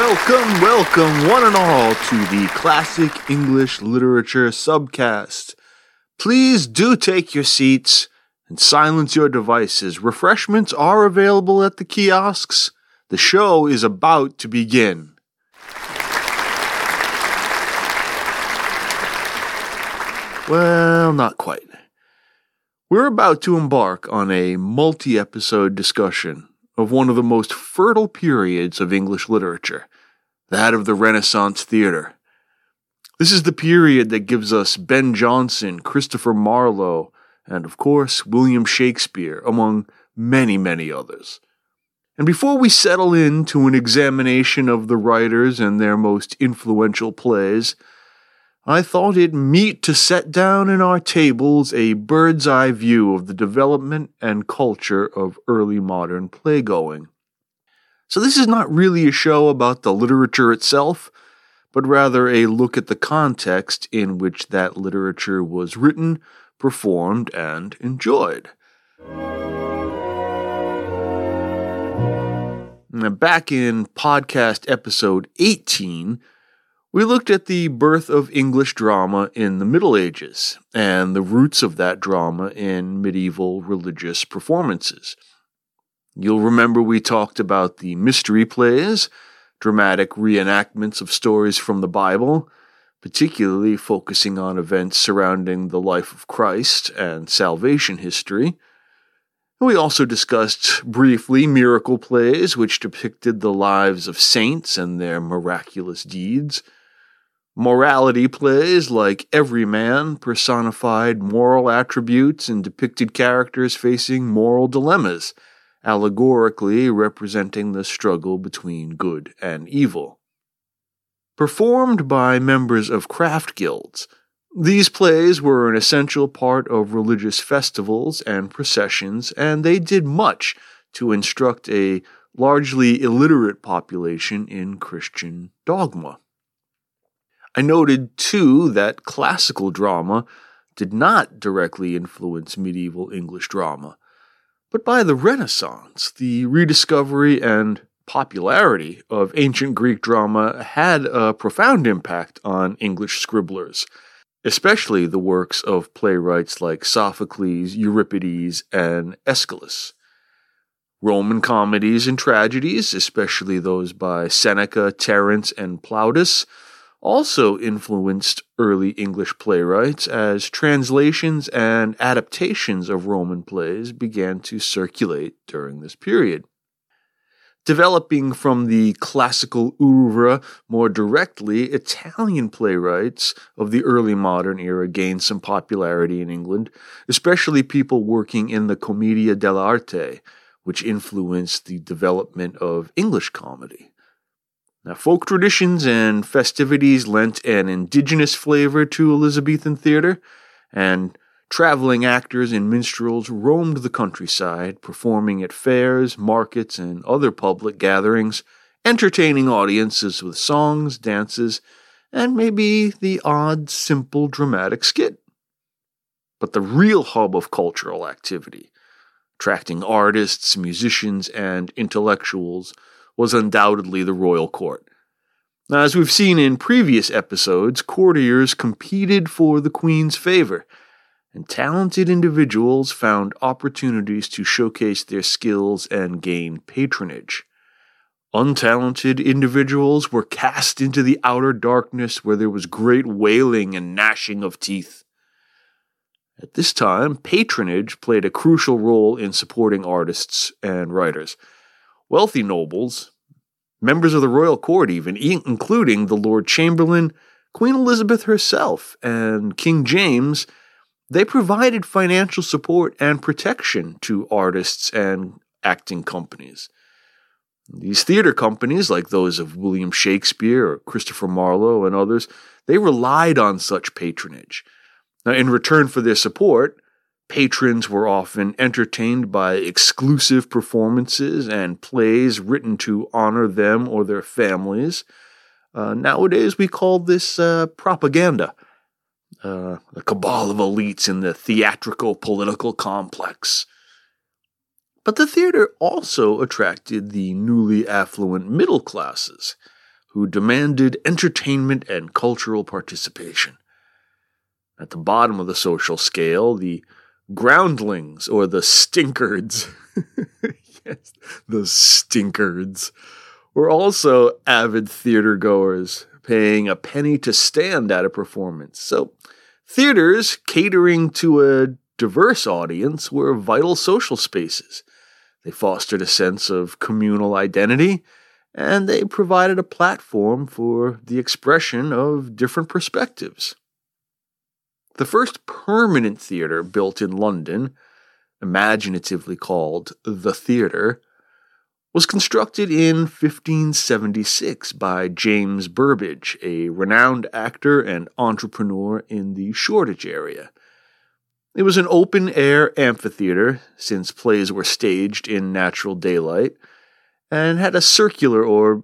Welcome, one and all, to the Classic English Literature Subcast. Please do take your seats and silence your devices. Refreshments are available at the kiosks. The show is about to begin. Well, not quite. We're about to embark on a multi-episode discussion of one of the most fertile periods of English literature, that of the Renaissance Theatre. This is the period that gives us Ben Jonson, Christopher Marlowe, and, of course, William Shakespeare, among many, many others. And before we settle into an examination of the writers and their most influential plays, I thought it meet to set down in our tables a bird's-eye view of the development and culture of early modern playgoing. So this is not really a show about the literature itself, but rather a look at the context in which that literature was written, performed, and enjoyed. Now, back in podcast episode 18... we looked at the birth of English drama in the Middle Ages and the roots of that drama in medieval religious performances. You'll remember we talked about the mystery plays, dramatic reenactments of stories from the Bible, particularly focusing on events surrounding the life of Christ and salvation history. We also discussed briefly miracle plays, which depicted the lives of saints and their miraculous deeds. Morality plays like Everyman personified moral attributes and depicted characters facing moral dilemmas, allegorically representing the struggle between good and evil. Performed by members of craft guilds, these plays were an essential part of religious festivals and processions, and they did much to instruct a largely illiterate population in Christian dogma. I noted, too, that classical drama did not directly influence medieval English drama, but by the Renaissance, the rediscovery and popularity of ancient Greek drama had a profound impact on English scribblers, especially the works of playwrights like Sophocles, Euripides, and Aeschylus. Roman comedies and tragedies, especially those by Seneca, Terence, and Plautus, also influenced early English playwrights as translations and adaptations of Roman plays began to circulate during this period. Developing from the classical oeuvre more directly, Italian playwrights of the early modern era gained some popularity in England, especially people working in the Commedia dell'arte, which influenced the development of English comedy. Now, folk traditions and festivities lent an indigenous flavor to Elizabethan theatre, and traveling actors and minstrels roamed the countryside, performing at fairs, markets, and other public gatherings, entertaining audiences with songs, dances, and maybe the odd, simple, dramatic skit. But the real hub of cultural activity, attracting artists, musicians, and intellectuals, was undoubtedly the royal court. Now, as we've seen in previous episodes, courtiers competed for the Queen's favor, and talented individuals found opportunities to showcase their skills and gain patronage. Untalented individuals were cast into the outer darkness where there was great wailing and gnashing of teeth. At this time, patronage played a crucial role in supporting artists and writers. Wealthy nobles, members of the royal court even, including the Lord Chamberlain, Queen Elizabeth herself, and King James, they provided financial support and protection to artists and acting companies. These theater companies, like those of William Shakespeare or Christopher Marlowe and others, they relied on such patronage. Now, in return for their support, patrons were often entertained by exclusive performances and plays written to honor them or their families. Nowadays, we call this propaganda. A cabal of elites in the theatrical-political complex. But the theater also attracted the newly affluent middle classes, who demanded entertainment and cultural participation. At the bottom of the social scale, the groundlings, or the stinkards, yes, the stinkards, were also avid theater-goers, paying a penny to stand at a performance. So theaters, catering to a diverse audience, were vital social spaces. They fostered a sense of communal identity, and they provided a platform for the expression of different perspectives. The first permanent theatre built in London, imaginatively called The Theatre, was constructed in 1576 by James Burbage, a renowned actor and entrepreneur in the Shoreditch area. It was an open-air amphitheatre, since plays were staged in natural daylight, and had a circular or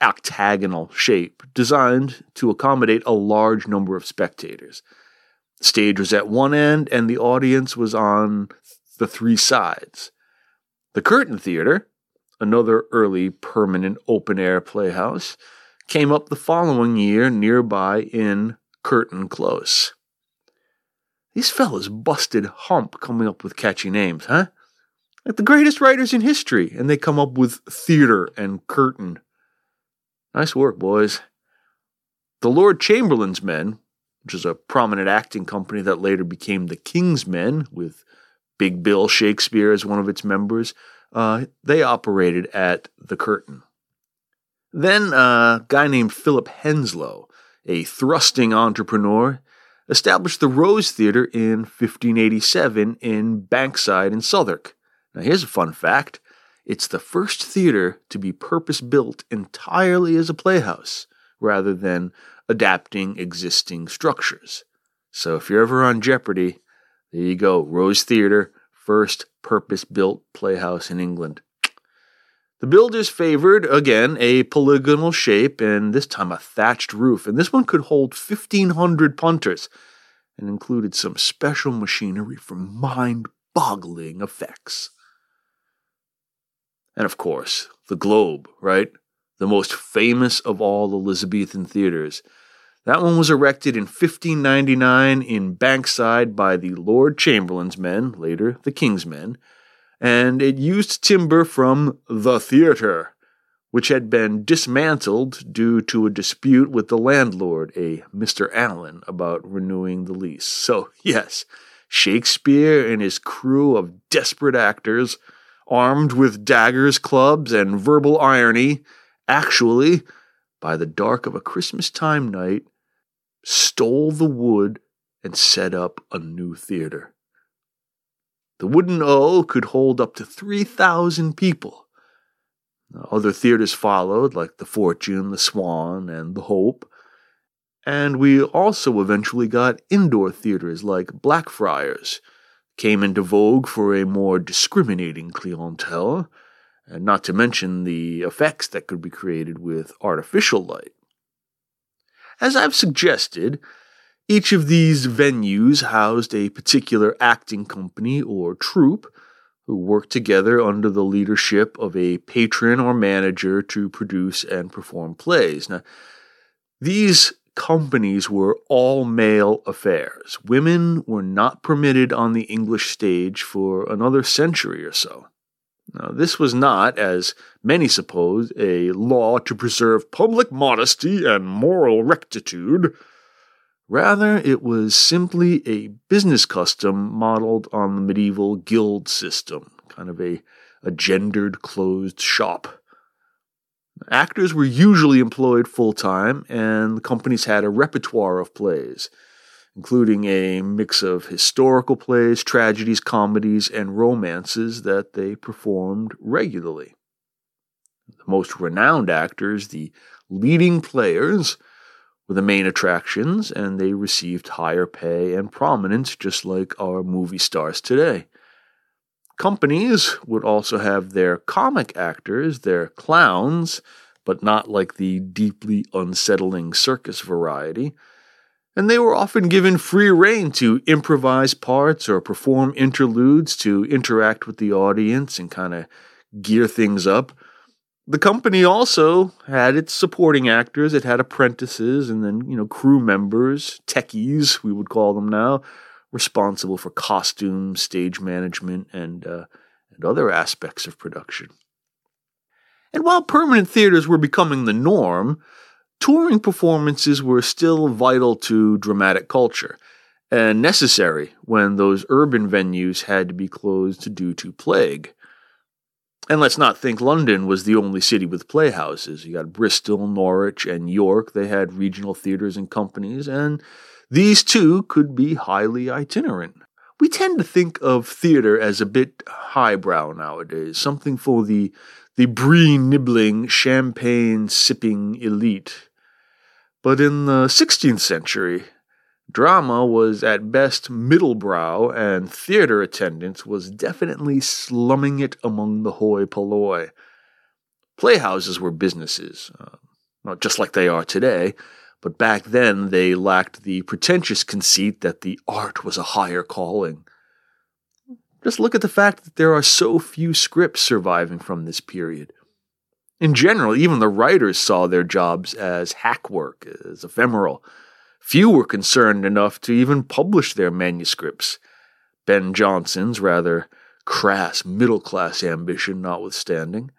octagonal shape designed to accommodate a large number of spectators. The stage was at one end, and the audience was on the three sides. The Curtain Theatre, another early permanent open-air playhouse, came up the following year nearby in Curtain Close. These fellas busted hump coming up with catchy names, huh? Like the greatest writers in history, and they come up with theater and curtain. Nice work, boys. The Lord Chamberlain's Men, which is a prominent acting company that later became the King's Men, with Big Bill Shakespeare as one of its members, they operated at the Curtain. Then a guy named Philip Henslow, a thrusting entrepreneur, established the Rose Theatre in 1587 in Bankside in Southwark. Now here's a fun fact. It's the first theatre to be purpose-built entirely as a playhouse, rather than adapting existing structures. So if you're ever on Jeopardy, there you go. Rose Theatre, first purpose-built playhouse in England. The builders favored, again, a polygonal shape, and this time a thatched roof. And this one could hold 1,500 punters, and included some special machinery for mind-boggling effects. And of course, the Globe, right? The most famous of all Elizabethan theaters. That one was erected in 1599 in Bankside by the Lord Chamberlain's Men, later the King's Men, and it used timber from the theatre, which had been dismantled due to a dispute with the landlord, a Mr. Allen, about renewing the lease. So, yes, Shakespeare and his crew of desperate actors, armed with daggers, clubs, and verbal irony, actually, by the dark of a Christmas-time night, stole the wood and set up a new theatre. The wooden O could hold up to 3,000 people. Now, other theatres followed, like the Fortune, the Swan, and the Hope. And we also eventually got indoor theatres like Blackfriars, came into vogue for a more discriminating clientele, and not to mention the effects that could be created with artificial light. As I've suggested, each of these venues housed a particular acting company or troupe who worked together under the leadership of a patron or manager to produce and perform plays. Now, these companies were all-male affairs. Women were not permitted on the English stage for another century or so. Now, this was not, as many supposed, a law to preserve public modesty and moral rectitude. Rather, it was simply a business custom modeled on the medieval guild system, kind of a gendered closed shop. Actors were usually employed full-time, and the companies had a repertoire of plays, including a mix of historical plays, tragedies, comedies, and romances that they performed regularly. The most renowned actors, the leading players, were the main attractions, and they received higher pay and prominence, just like our movie stars today. Companies would also have their comic actors, their clowns, but not like the deeply unsettling circus variety, and they were often given free rein to improvise parts or perform interludes to interact with the audience and kind of gear things up. The company also had its supporting actors. It had apprentices and then, crew members, techies, we would call them now, responsible for costume, stage management, and other aspects of production. And while permanent theaters were becoming the norm, touring performances were still vital to dramatic culture and necessary when those urban venues had to be closed due to plague. And let's not think London was the only city with playhouses. You got Bristol, Norwich, and York. They had regional theaters and companies, and these too could be highly itinerant. We tend to think of theater as a bit highbrow nowadays, something for the brie-nibbling, champagne-sipping elite. But in the 16th century, drama was at best middlebrow, and theater attendance was definitely slumming it among the hoi polloi. Playhouses were businesses, not just like they are today, but back then they lacked the pretentious conceit that the art was a higher calling. Just look at the fact that there are so few scripts surviving from this period. In general, even the writers saw their jobs as hack work, as ephemeral. Few were concerned enough to even publish their manuscripts. Ben Jonson's rather crass middle-class ambition notwithstanding.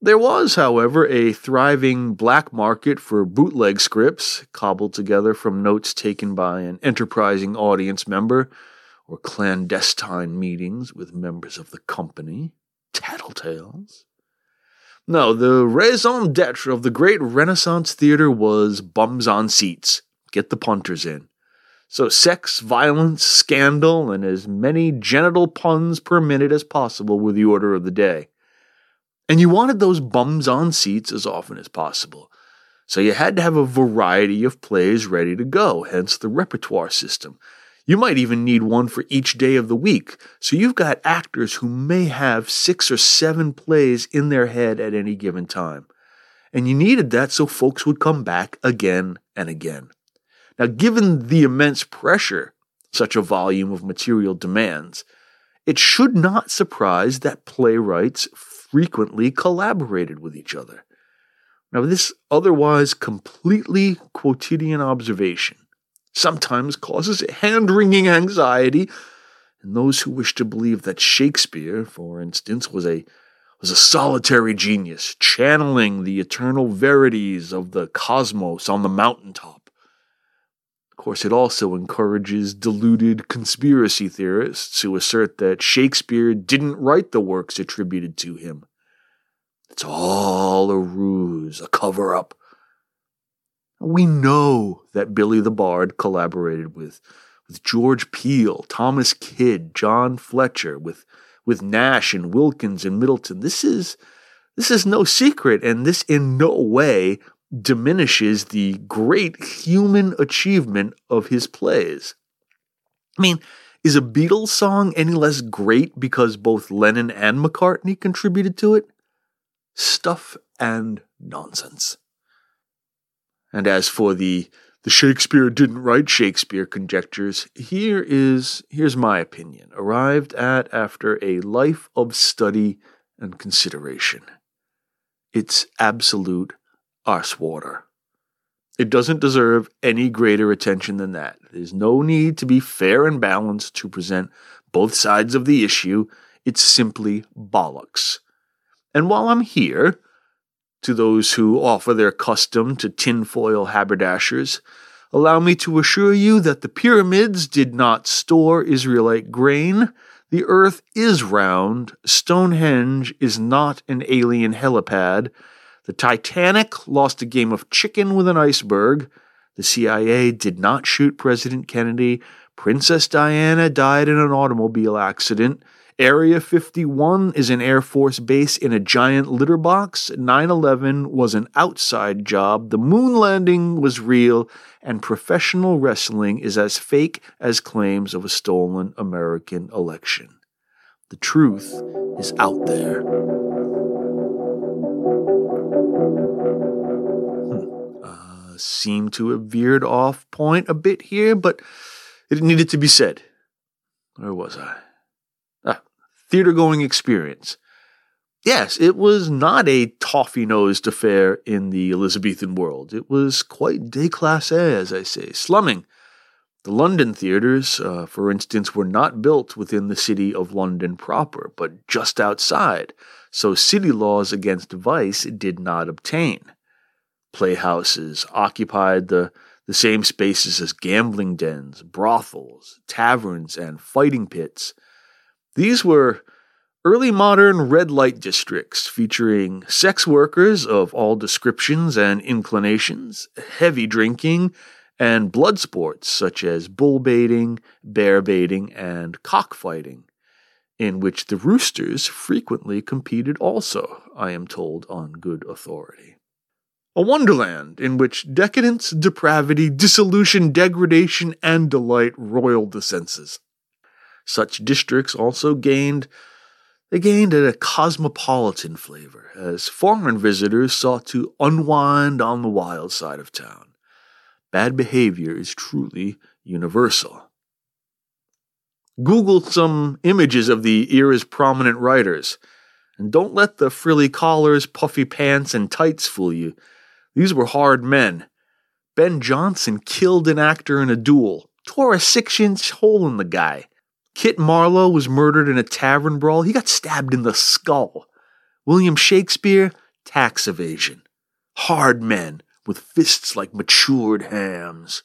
There was, however, a thriving black market for bootleg scripts, cobbled together from notes taken by an enterprising audience member, or clandestine meetings with members of the company, tattletales. No, the raison d'etre of the great Renaissance theater was bums on seats. Get the punters in. So sex, violence, scandal, and as many genital puns per minute as possible were the order of the day. And you wanted those bums on seats as often as possible. So you had to have a variety of plays ready to go, hence the repertoire system. You might even need one for each day of the week. So you've got actors who may have 6 or 7 plays in their head at any given time. And you needed that so folks would come back again and again. Now, given the immense pressure such a volume of material demands, it should not surprise that playwrights frequently collaborated with each other. Now, this otherwise completely quotidian observation sometimes causes hand-wringing anxiety in those who wish to believe that Shakespeare, for instance, was a solitary genius, channeling the eternal verities of the cosmos on the mountaintop. Of course, it also encourages deluded conspiracy theorists who assert that Shakespeare didn't write the works attributed to him. It's all a ruse, a cover-up. We know that Billy the Bard collaborated with George Peele, Thomas Kidd, John Fletcher, with Nash and Wilkins and Middleton. This is no secret, and this in no way diminishes the great human achievement of his plays. I mean, is a Beatles song any less great because both Lennon and McCartney contributed to it? Stuff and nonsense. And as for the Shakespeare didn't write Shakespeare conjectures, here's my opinion, arrived at after a life of study and consideration. It's absolute arsewater. It doesn't deserve any greater attention than that. There's no need to be fair and balanced to present both sides of the issue. It's simply bollocks. And while I'm here, to those who offer their custom to tinfoil haberdashers, allow me to assure you that the pyramids did not store Israelite grain. The earth is round. Stonehenge is not an alien helipad. The Titanic lost a game of chicken with an iceberg. The CIA did not shoot President Kennedy. Princess Diana died in an automobile accident. Area 51 is an Air Force base in a giant litter box. 9/11 was an outside job. The moon landing was real. And professional wrestling is as fake as claims of a stolen American election. The truth is out there. Seem to have veered off point a bit here, but it needed to be said. Where was I? Theater-going experience. Yes, it was not a toffee-nosed affair in the Elizabethan world. It was quite déclassé, as I say, slumming. The London theatres, for instance, were not built within the city of London proper, but just outside, so city laws against vice did not obtain. Playhouses occupied the same spaces as gambling dens, brothels, taverns, and fighting pits. These were early modern red light districts featuring sex workers of all descriptions and inclinations, heavy drinking, and blood sports such as bull baiting, bear baiting, and cockfighting, in which the roosters frequently competed also, I am told on good authority. A wonderland in which decadence, depravity, dissolution, degradation, and delight roiled the senses. Such districts also gained a cosmopolitan flavor, as foreign visitors sought to unwind on the wild side of town. Bad behavior is truly universal. Google some images of the era's prominent writers, and don't let the frilly collars, puffy pants, and tights fool you. These were hard men. Ben Jonson killed an actor in a duel, tore a 6-inch hole in the guy. Kit Marlowe was murdered in a tavern brawl. He got stabbed in the skull. William Shakespeare, tax evasion. Hard men with fists like matured hams.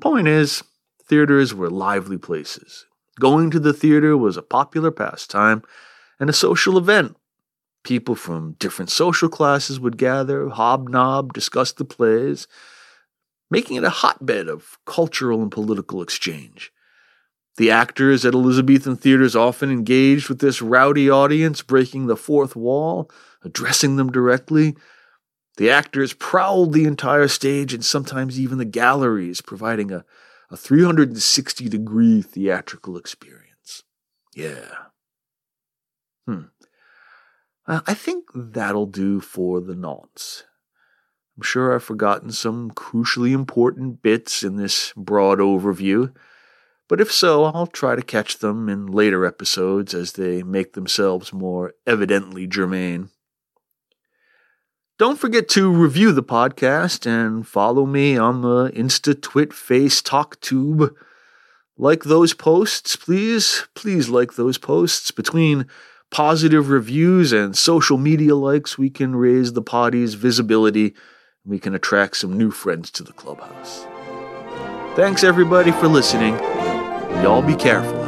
Point is, theaters were lively places. Going to the theater was a popular pastime and a social event. People from different social classes would gather, hobnob, discuss the plays, making it a hotbed of cultural and political exchange. The actors at Elizabethan theaters often engaged with this rowdy audience, breaking the fourth wall, addressing them directly. The actors prowled the entire stage and sometimes even the galleries, providing a 360-degree theatrical experience. Yeah. I think that'll do for the nonce. I'm sure I've forgotten some crucially important bits in this broad overview. But if so, I'll try to catch them in later episodes as they make themselves more evidently germane. Don't forget to review the podcast and follow me on the Insta, Twit, Face, TalkTube. Like those posts, please. Please like those posts. Between positive reviews and social media likes, we can raise the pod's visibility and we can attract some new friends to the clubhouse. Thanks, everybody, for listening. Y'all be careful.